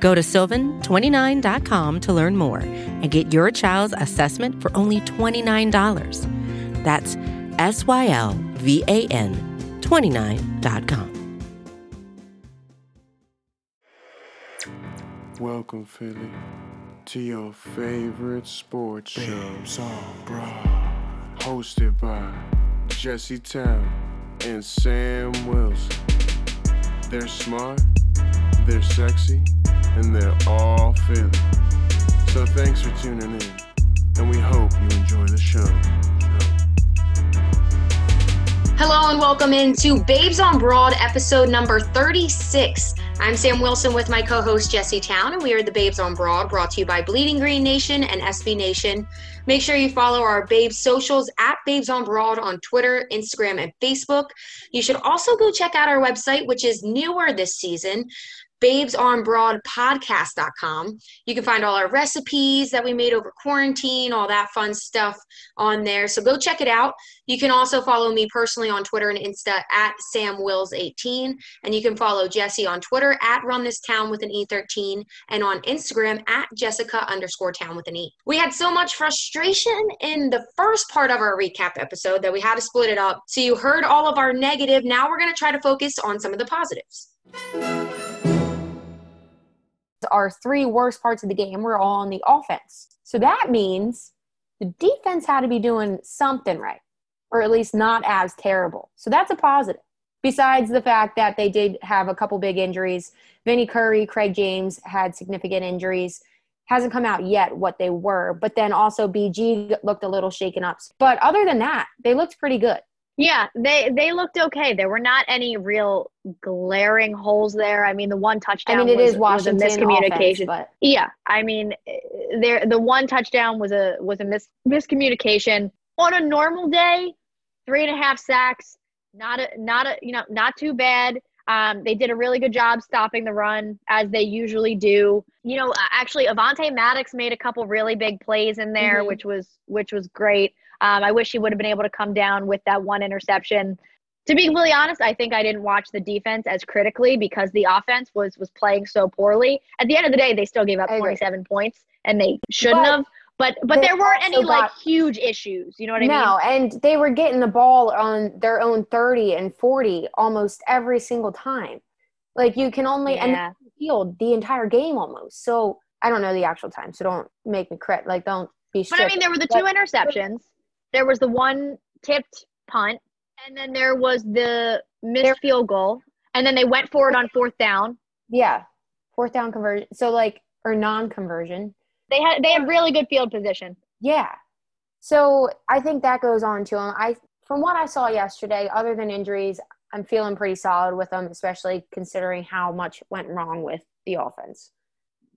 Go to sylvan29.com to learn more and get your child's assessment for only $29. That's Sylvan 29.com. Welcome, Philly, to your favorite sports show, Babes On Broad, hosted by Jessica Towne and Sam Wilson. They're smart, they're sexy, and they're all Philly. So thanks for tuning in, and we hope you enjoy the show. Hello and welcome into Babes on Broad, episode number 36. I'm Sam Wilson with my co-host Jesse Towne, and we are the Babes on Broad, brought to you by Bleeding Green Nation and SB Nation. Make sure you follow our Babes socials at Babes on Broad on Twitter, Instagram, and Facebook. You should also go check out our website, which is newer this season, BabesOnBroadPodcast.com. You can find all our recipes that we made over quarantine, all that fun stuff on there. So go check it out. You can also follow me personally on Twitter and Insta at SamWills18. And you can follow Jesse on Twitter at RunThisTown with an E13 and on Instagram at Jessica_Town with an E. We had so much frustration in the first part of our recap episode that we had to split it up. So you heard all of our negative. Now we're going to try to focus on some of the positives. Our three worst parts of the game were all on the offense. So that means the defense had to be doing something right, or at least not as terrible. So that's a positive. Besides the fact that they did have a couple big injuries, Vinnie Curry, Craig James had significant injuries. Hasn't come out yet what they were, but then also BG looked a little shaken up. But other than that, they looked pretty good. Yeah, they looked okay. There were not any real glaring holes there. I mean, the one touchdown it is Washington was a miscommunication. Offense, yeah, I mean, the one touchdown was a miscommunication. On a normal day, 3.5 sacks, not too bad. They did a really good job stopping the run, as they usually do. You know, actually, Avonte Maddox made a couple really big plays in there, mm-hmm. which was great. I wish he would have been able to come down with that one interception. To be completely honest, I think I didn't watch the defense as critically because the offense was playing so poorly. At the end of the day, they still gave up 27 points, and they shouldn't have. But there weren't any, huge issues. You know what I mean? No, and they were getting the ball on their own 30 and 40 almost every single time. Like, you can only end the field the entire game almost. So, I don't know the actual time, so don't make me crit. Like, don't be strict. But, I mean, there were the two interceptions. There was the one tipped punt, and then there was the missed field goal, and then they went for it on fourth down. Yeah, fourth down conversion. So, or non-conversion. They had really good field position. Yeah. So, I think that goes on to them. From what I saw yesterday, other than injuries, I'm feeling pretty solid with them, especially considering how much went wrong with the offense.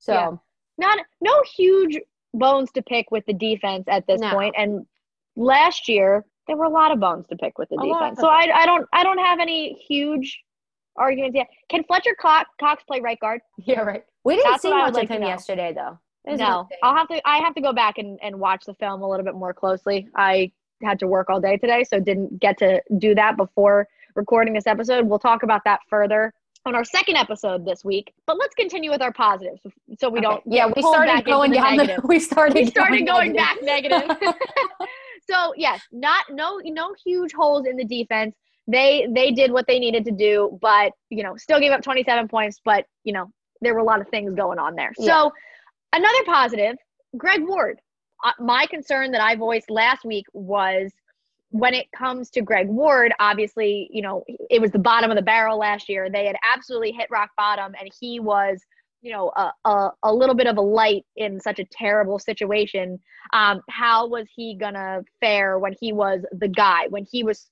So, yeah. No huge bones to pick with the defense at this point, and last year, there were a lot of bones to pick with the defense. So I don't have any huge arguments yet. Can Fletcher Cox play right guard? Yeah, right. We didn't see much of him yesterday, though. No, I have to go back and watch the film a little bit more closely. I had to work all day today, so didn't get to do that before recording this episode. We'll talk about that further on our second episode this week, but let's continue with our positives so we don't. Yeah, we started going back negative. So, yes, no huge holes in the defense. They did what they needed to do, but, still gave up 27 points. But, there were a lot of things going on there. Yeah. So, another positive, Greg Ward. My concern that I voiced last week was when it comes to Greg Ward, obviously, it was the bottom of the barrel last year. They had absolutely hit rock bottom, and he was – a little bit of a light in such a terrible situation. How was he going to fare when he was the guy, when he was,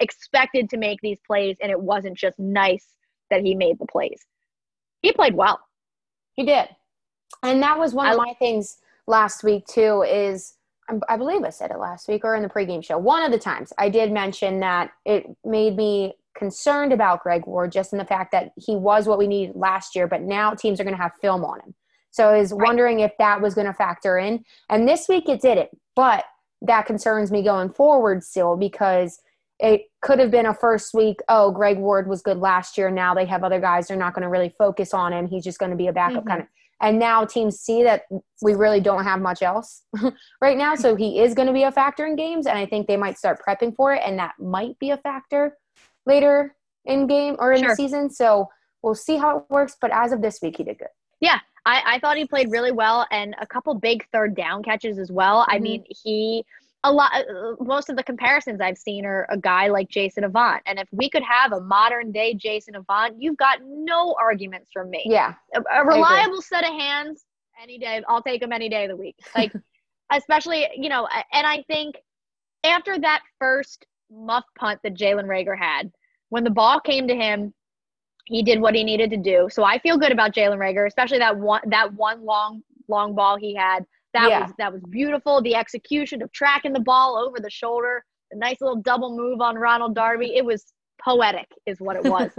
expected to make these plays, and it wasn't just nice that he made the plays? He played well. He did. And that was one of my things last week too is, I believe I said it last week or in the pregame show, one of the times I did mention that it made me concerned about Greg Ward, just in the fact that he was what we needed last year, but now teams are going to have film on him. So I was wondering if that was going to factor in. And this week it didn't, but that concerns me going forward still, because it could have been a first week, oh, Greg Ward was good last year. Now they have other guys. They're not going to really focus on him. He's just going to be a backup kind of. And now teams see that we really don't have much else right now. So he is going to be a factor in games, and I think they might start prepping for it, and that might be a factor later in game or in the season. So we'll see how it works. But as of this week, he did good. Yeah, I thought he played really well, and a couple big third down catches as well. I mean, he a lot. Most of the comparisons I've seen are a guy like Jason Avant, and if we could have a modern day Jason Avant, you've got no arguments from me. Yeah, a reliable set of hands any day. I'll take him any day of the week. Like, especially, you know, and I think after that first muff punt that Jalen Reagor had, when the ball came to him, he did what he needed to do. So I feel good about Jalen Reagor, especially that one long ball he had. That was beautiful. The execution of tracking the ball over the shoulder, the nice little double move on Ronald Darby. It was poetic is what it was.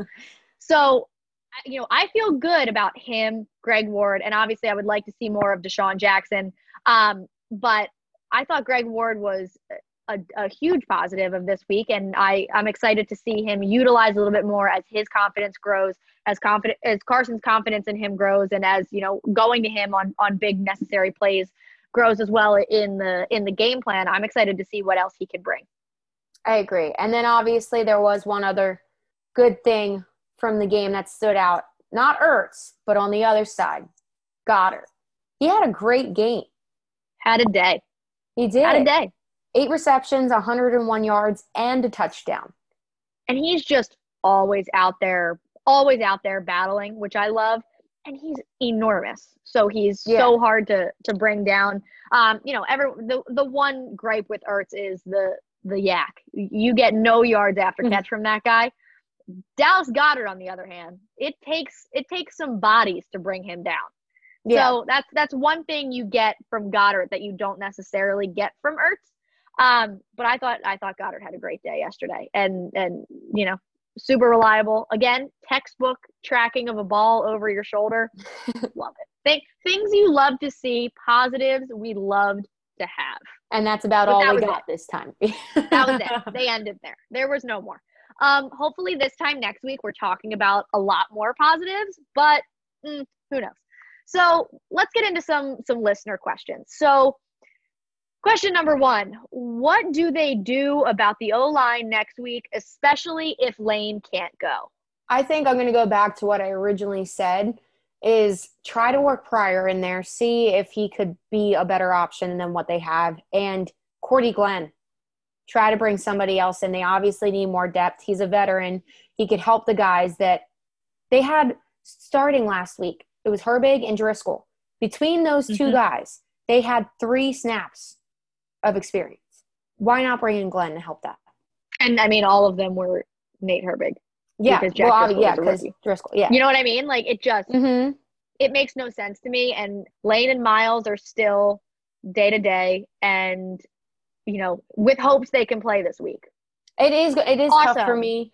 So, you know, I feel good about him, Greg Ward, and obviously I would like to see more of Deshaun Jackson. But I thought Greg Ward was a huge positive of this week, and I'm excited to see him utilize a little bit more as his confidence grows, as Carson's confidence in him grows, and as, you know, going to him on big necessary plays grows as well in the game plan. I'm excited to see what else he can bring. I agree. And then obviously there was one other good thing from the game that stood out. Not Ertz, but on the other side, Goddard. He had a great game. Had a day. He did. Had a day. 8 receptions, 101 yards, and a touchdown. And he's just always out there battling, which I love. And he's enormous. So he's so hard to bring down. You know, the one gripe with Ertz is the yak. You get no yards after catch from that guy. Dallas Goedert, on the other hand, it takes some bodies to bring him down. Yeah. So that's one thing you get from Goddard that you don't necessarily get from Ertz. But I thought Goddard had a great day yesterday, and you know, super reliable again, textbook tracking of a ball over your shoulder. Love it. Things you love to see, positives we loved to have, and that's about all we got this time. That was it. They ended there. There was no more. Hopefully this time next week we're talking about a lot more positives, but who knows? So let's get into some listener questions. So, question number 1, what do they do about the O-line next week, especially if Lane can't go? I think I'm going to go back to what I originally said, is try to work Pryor in there, see if he could be a better option than what they have. And Cordy Glenn, try to bring somebody else in. They obviously need more depth. He's a veteran. He could help the guys that they had starting last week. It was Herbig and Driscoll. Between those two guys, they had 3 snaps of experience. Why not bring in Glenn to help that? And I mean, all of them were Nate Herbig. Yeah. Because Driscoll. Yeah. You know what I mean? Like, it just, it makes no sense to me. And Lane and Miles are still day to day, and, you know, with hopes they can play this week. It is awesome. Tough for me.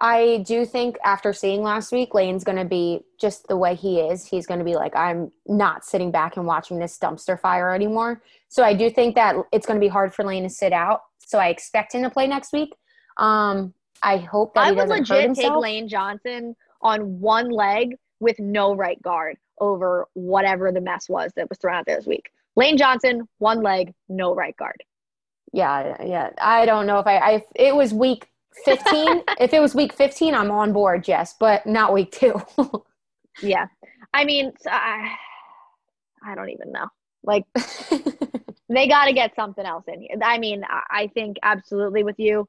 I do think after seeing last week, Lane's going to be just the way he is. He's going to be like, I'm not sitting back and watching this dumpster fire anymore. So I do think that it's going to be hard for Lane to sit out. So I expect him to play next week. I hope that he doesn't hurt himself. I would legit take Lane Johnson on one leg with no right guard over whatever the mess was that was thrown out there this week. Lane Johnson, one leg, no right guard. Yeah. I don't know if it was week 15. If it was week 15, I'm on board, Jess, but not week 2. Yeah. I mean, I don't even know. Like, they got to get something else in here. I mean, I think absolutely with you.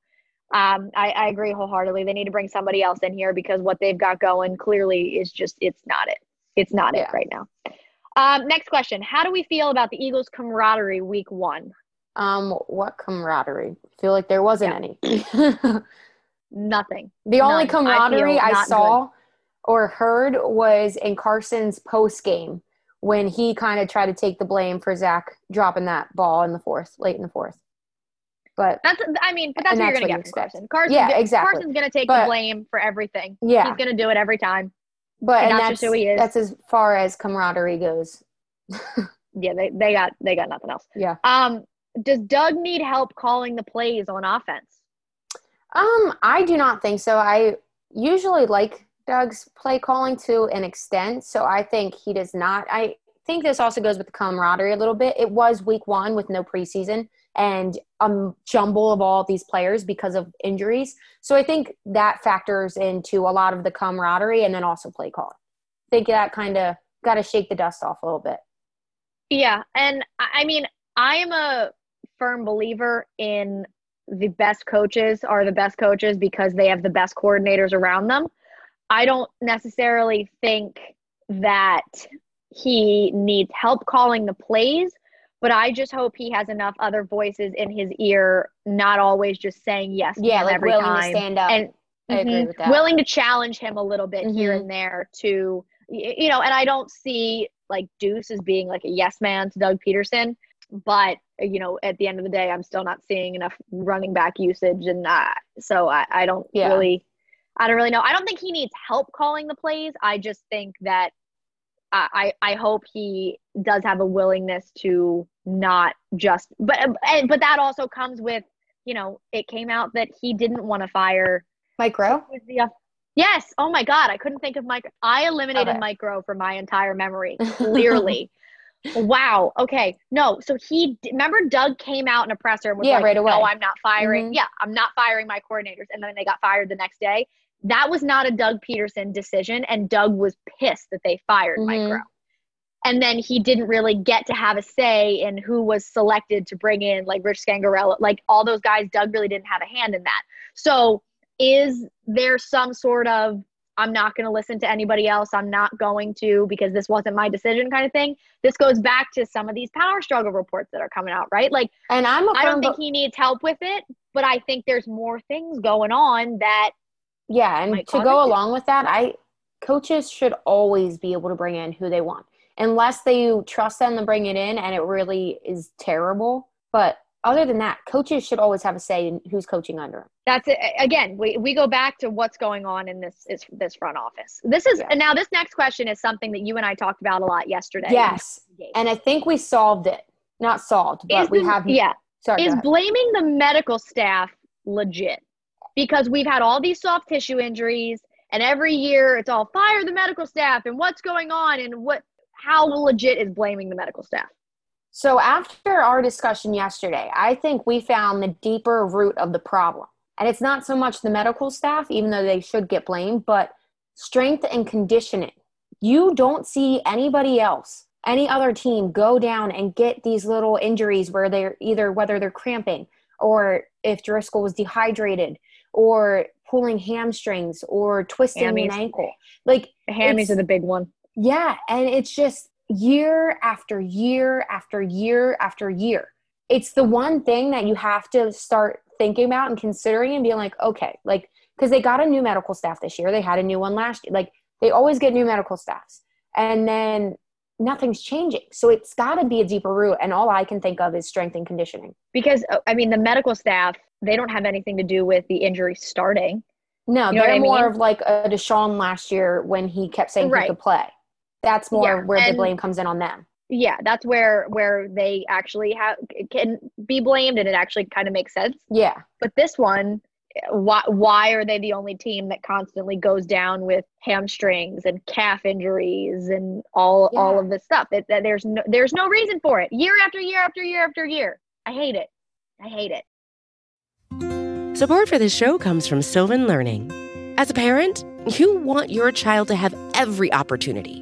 I agree wholeheartedly. They need to bring somebody else in here, because what they've got going clearly is just, it's not it. It's not it right now. Next question. How do we feel about the Eagles' camaraderie week 1? What camaraderie? I feel like there wasn't any. Nothing. The only camaraderie I saw or heard was in Carson's post game, when he kind of tried to take the blame for Zach dropping that ball in the fourth, late in the fourth. But that's, I mean, but that's what you're going to get from Carson. Exactly. Carson's going to take the blame for everything. Yeah. He's going to do it every time. But and that's who he is. That's as far as camaraderie goes. Yeah, they got nothing else. Yeah. Does Doug need help calling the plays on offense? I do not think so. I usually like Doug's play calling to an extent, so I think he does not. I think this also goes with the camaraderie a little bit. It was week one with no preseason and a jumble of all these players because of injuries. So I think that factors into a lot of the camaraderie and then also play calling. I think that kind of got to shake the dust off a little bit. Yeah, and I mean, I am a firm believer in the best coaches are the best coaches because they have the best coordinators around them. I don't necessarily think that he needs help calling the plays, but I just hope he has enough other voices in his ear, not always just saying yes to him every time. Yeah, like willing to stand up. And, I agree with that. Willing to challenge him a little bit here and there to, you know, and I don't see like Deuce as being like a yes man to Doug Peterson, but you know, at the end of the day, I'm still not seeing enough running back usage, and so I don't really. I don't really know. I don't think he needs help calling the plays. I just think that I hope he does have a willingness to not just – but that also comes with, you know, it came out that he didn't want to fire – Mike Groh? Yes. Oh, my God. I couldn't think of Mike – I eliminated Mike Groh from my entire memory, clearly. Wow. Okay. No. So he remember Doug came out in a presser and was like, right away. No, I'm not firing. Yeah, I'm not firing my coordinators. And then they got fired the next day. That was not a Doug Peterson decision, and Doug was pissed that they fired Mike Groh. And then he didn't really get to have a say in who was selected to bring in, like Rich Scangarella, like all those guys. Doug really didn't have a hand in that. So is there some sort of I'm not going to listen to anybody else, I'm not going to, because this wasn't my decision kind of thing? This goes back to some of these power struggle reports that are coming out, right? Like, and I don't think he needs help with it, but I think there's more things going on that and to go along with that, coaches should always be able to bring in who they want, unless they trust them to bring it in and it really is terrible. But other than that, coaches should always have a say in who's coaching under them. That's it. Again, we go back to what's going on in this front office. This is and now this next question is something that you and I talked about a lot yesterday. Yes, and I think we solved it. Not solved, but we have. Yeah. Sorry. Is blaming the medical staff legit? Because we've had all these soft tissue injuries, and every year it's all fire the medical staff and what's going on and how legit is blaming the medical staff? So after our discussion yesterday, I think we found the deeper root of the problem. And it's not so much the medical staff, even though they should get blamed, but strength and conditioning. You don't see anybody else, any other team go down and get these little injuries where they're either whether they're cramping or if Driscoll was dehydrated or pulling hamstrings or twisting an ankle. Like hammies are the big one. Yeah, and it's just year after year after year after year. It's the one thing that you have to start thinking about and considering and being like, okay, like, because they got a new medical staff this year. They had a new one last year. Like, they always get new medical staffs. And then nothing's changing. So it's got to be a deeper root. And all I can think of is strength and conditioning. Because, I mean, the medical staff, they don't have anything to do with the injury starting. No, you know they're more of like a Deshaun last year when he kept saying he could play. That's more where the blame comes in on them. Yeah, that's where they actually can be blamed, and it actually kind of makes sense. Yeah. But this one, why are they the only team that constantly goes down with hamstrings and calf injuries and all of this stuff? There's no reason for it. Year after year after year after year. I hate it. Support for this show comes from Sylvan Learning. As a parent, you want your child to have every opportunity.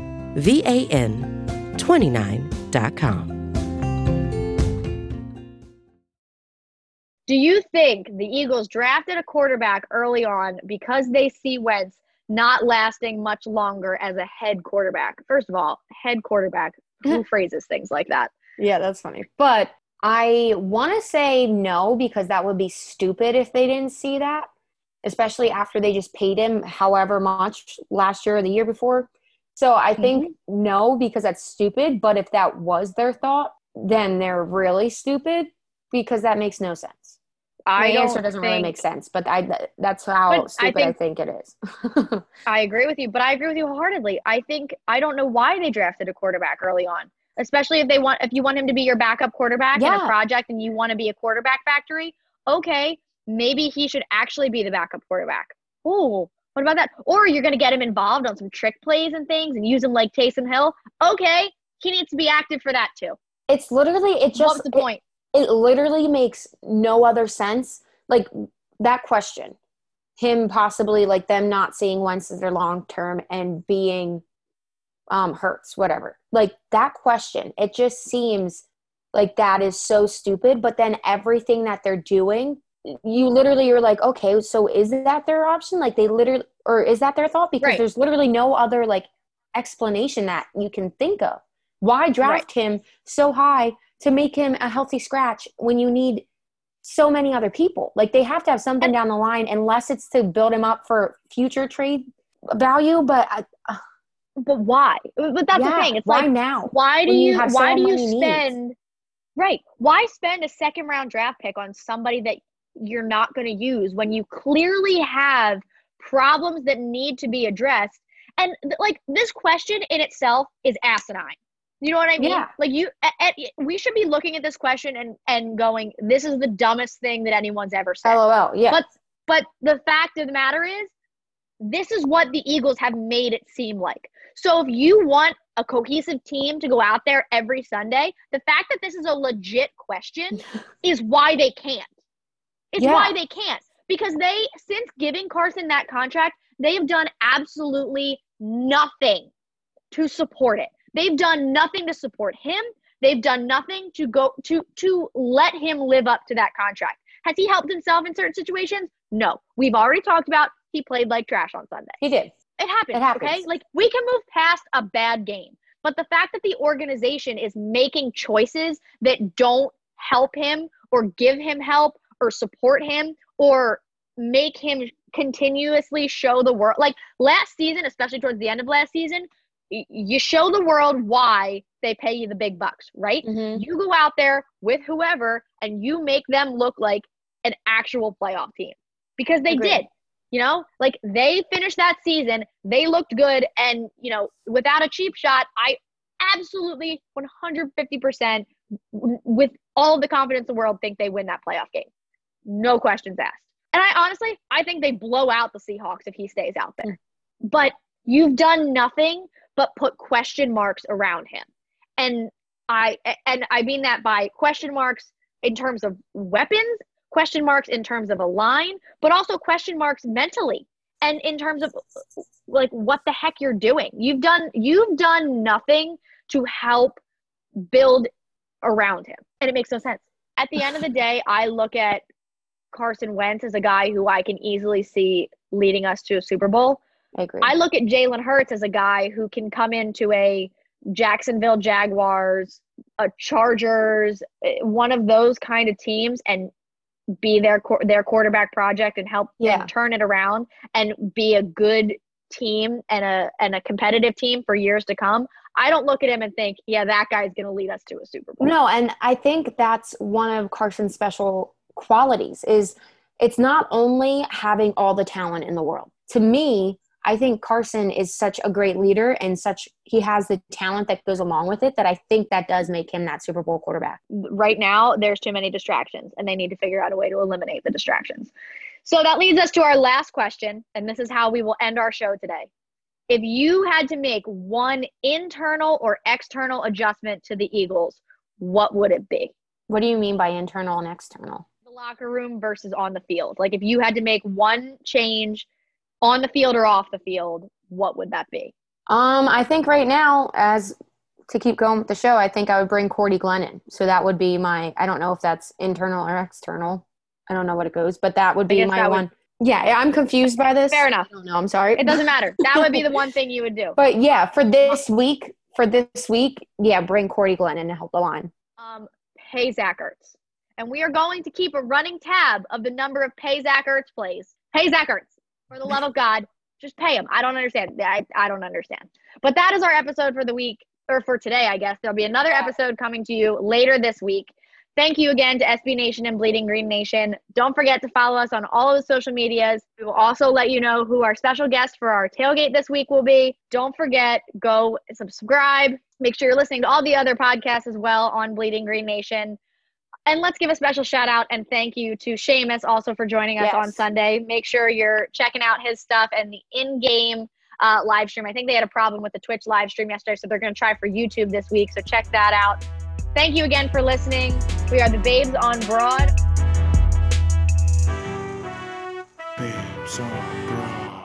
29.com. Do you think the Eagles drafted a quarterback early on because they see Wentz not lasting much longer as a head quarterback? First of all, head quarterback, who phrases things like that? Yeah, that's funny. But I want to say no, because that would be stupid if they didn't see that, especially after they just paid him however much last year or the year before. So I think no, because that's stupid. But if that was their thought, then they're really stupid, because that makes no sense. My answer doesn't really make sense, but that's how stupid I think it is. I agree with you, but I agree with you wholeheartedly. I don't know why they drafted a quarterback early on, especially if you want him to be your backup quarterback in a project and you want to be a quarterback factory. Okay, maybe he should actually be the backup quarterback. Ooh, what about that? Or you're going to get him involved on some trick plays and things and use him like Taysom Hill. Okay, he needs to be active for that too. It's literally What's the point? It literally makes no other sense. Like, that question, him possibly, like, them not seeing Wentz as their long-term and being Hurts, whatever. Like, that question, it just seems like that is so stupid. But then everything that they're doing, you literally are like, okay, so is that their option? Like, they literally – or is that their thought? Because there's literally no other, like, explanation that you can think of. Why draft him so high – to make him a healthy scratch when you need so many other people? Like, they have to have something down the line, unless it's to build him up for future trade value. But why? But that's the thing. It's why like, now? Why do you spend needs? Right. Why spend a second round draft pick on somebody that you're not going to use when you clearly have problems that need to be addressed? And like, this question in itself is asinine. You know what I mean? Yeah. Like, we should be looking at this question and going, this is the dumbest thing that anyone's ever said. LOL, yeah. But the fact of the matter is, this is what the Eagles have made it seem like. So if you want a cohesive team to go out there every Sunday, the fact that this is a legit question is why they can't. It's why they can't. Because they, since giving Carson that contract, they have done absolutely nothing to support it. They've done nothing to support him. They've done nothing to go to let him live up to that contract. Has he helped himself in certain situations? No. We've already talked about he played like trash on Sunday. He did. It happens. Okay? Like, we can move past a bad game. But the fact that the organization is making choices that don't help him or give him help or support him or make him continuously show the world. Like, last season, especially towards the end of last season, you show the world why they pay you the big bucks, right? Mm-hmm. You go out there with whoever and you make them look like an actual playoff team, because they did, you know, like, they finished that season. They looked good. And, you know, without a cheap shot, I absolutely 150% with all the confidence in the world think they win that playoff game. No questions asked. And I think they blow out the Seahawks if he stays out there, but you've done nothing but put question marks around him. And I mean that by question marks in terms of weapons, question marks in terms of a line, but also question marks mentally and in terms of, like, what the heck you're doing. You've done nothing to help build around him, and it makes no sense. At the end of the day, I look at Carson Wentz as a guy who I can easily see leading us to a Super Bowl. I agree. I look at Jalen Hurts as a guy who can come into a Jacksonville Jaguars, a Chargers, one of those kind of teams, and be their quarterback project and help them turn it around and be a good team and a competitive team for years to come. I don't look at him and think, yeah, that guy's going to lead us to a Super Bowl. No, and I think that's one of Carson's special qualities, is it's not only having all the talent in the world. To me, I think Carson is such a great leader and he has the talent that goes along with it that I think that does make him that Super Bowl quarterback. Right now, there's too many distractions, and they need to figure out a way to eliminate the distractions. So that leads us to our last question, and this is how we will end our show today. If you had to make one internal or external adjustment to the Eagles, what would it be? What do you mean by internal and external? The locker room versus on the field. Like if you had to make one change on the field or off the field, what would that be? I think right now, as to keep going with the show, I think I would bring Cordy Glenn in. So that would be my – I don't know if that's internal or external. I don't know what it goes, but that would be my one. Yeah, I'm confused by this. Fair enough. I don't know. I'm sorry. It doesn't matter. That would be the one thing you would do. But, yeah, for this week, yeah, bring Cordy Glenn in to help the line. Pay Zach Ertz. And we are going to keep a running tab of the number of pay Zach Ertz plays. Pay Zach Ertz. For the love of God, just pay him. I don't understand. I don't understand. But that is our episode for the week, or for today, I guess. There'll be another episode coming to you later this week. Thank you again to SB Nation and Bleeding Green Nation. Don't forget to follow us on all of the social medias. We will also let you know who our special guest for our tailgate this week will be. Don't forget, go subscribe. Make sure you're listening to all the other podcasts as well on Bleeding Green Nation. And let's give a special shout out and thank you to Seamus also for joining us on Sunday. Make sure you're checking out his stuff and the in-game live stream. I think they had a problem with the Twitch live stream yesterday, so they're going to try for YouTube this week. So check that out. Thank you again for listening. We are the Babes on Broad. Babes on Broad.